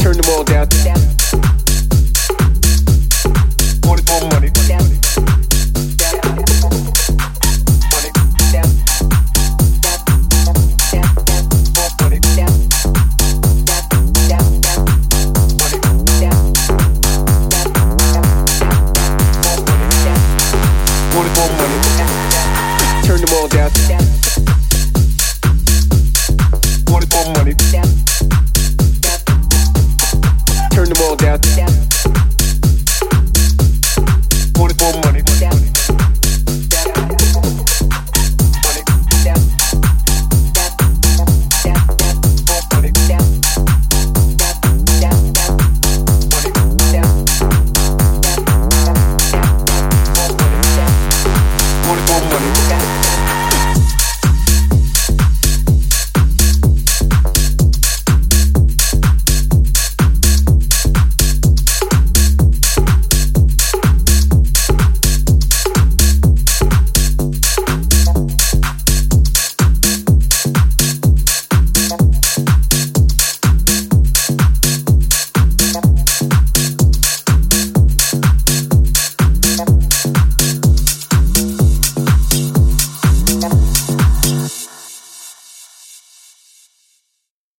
Turn them all down.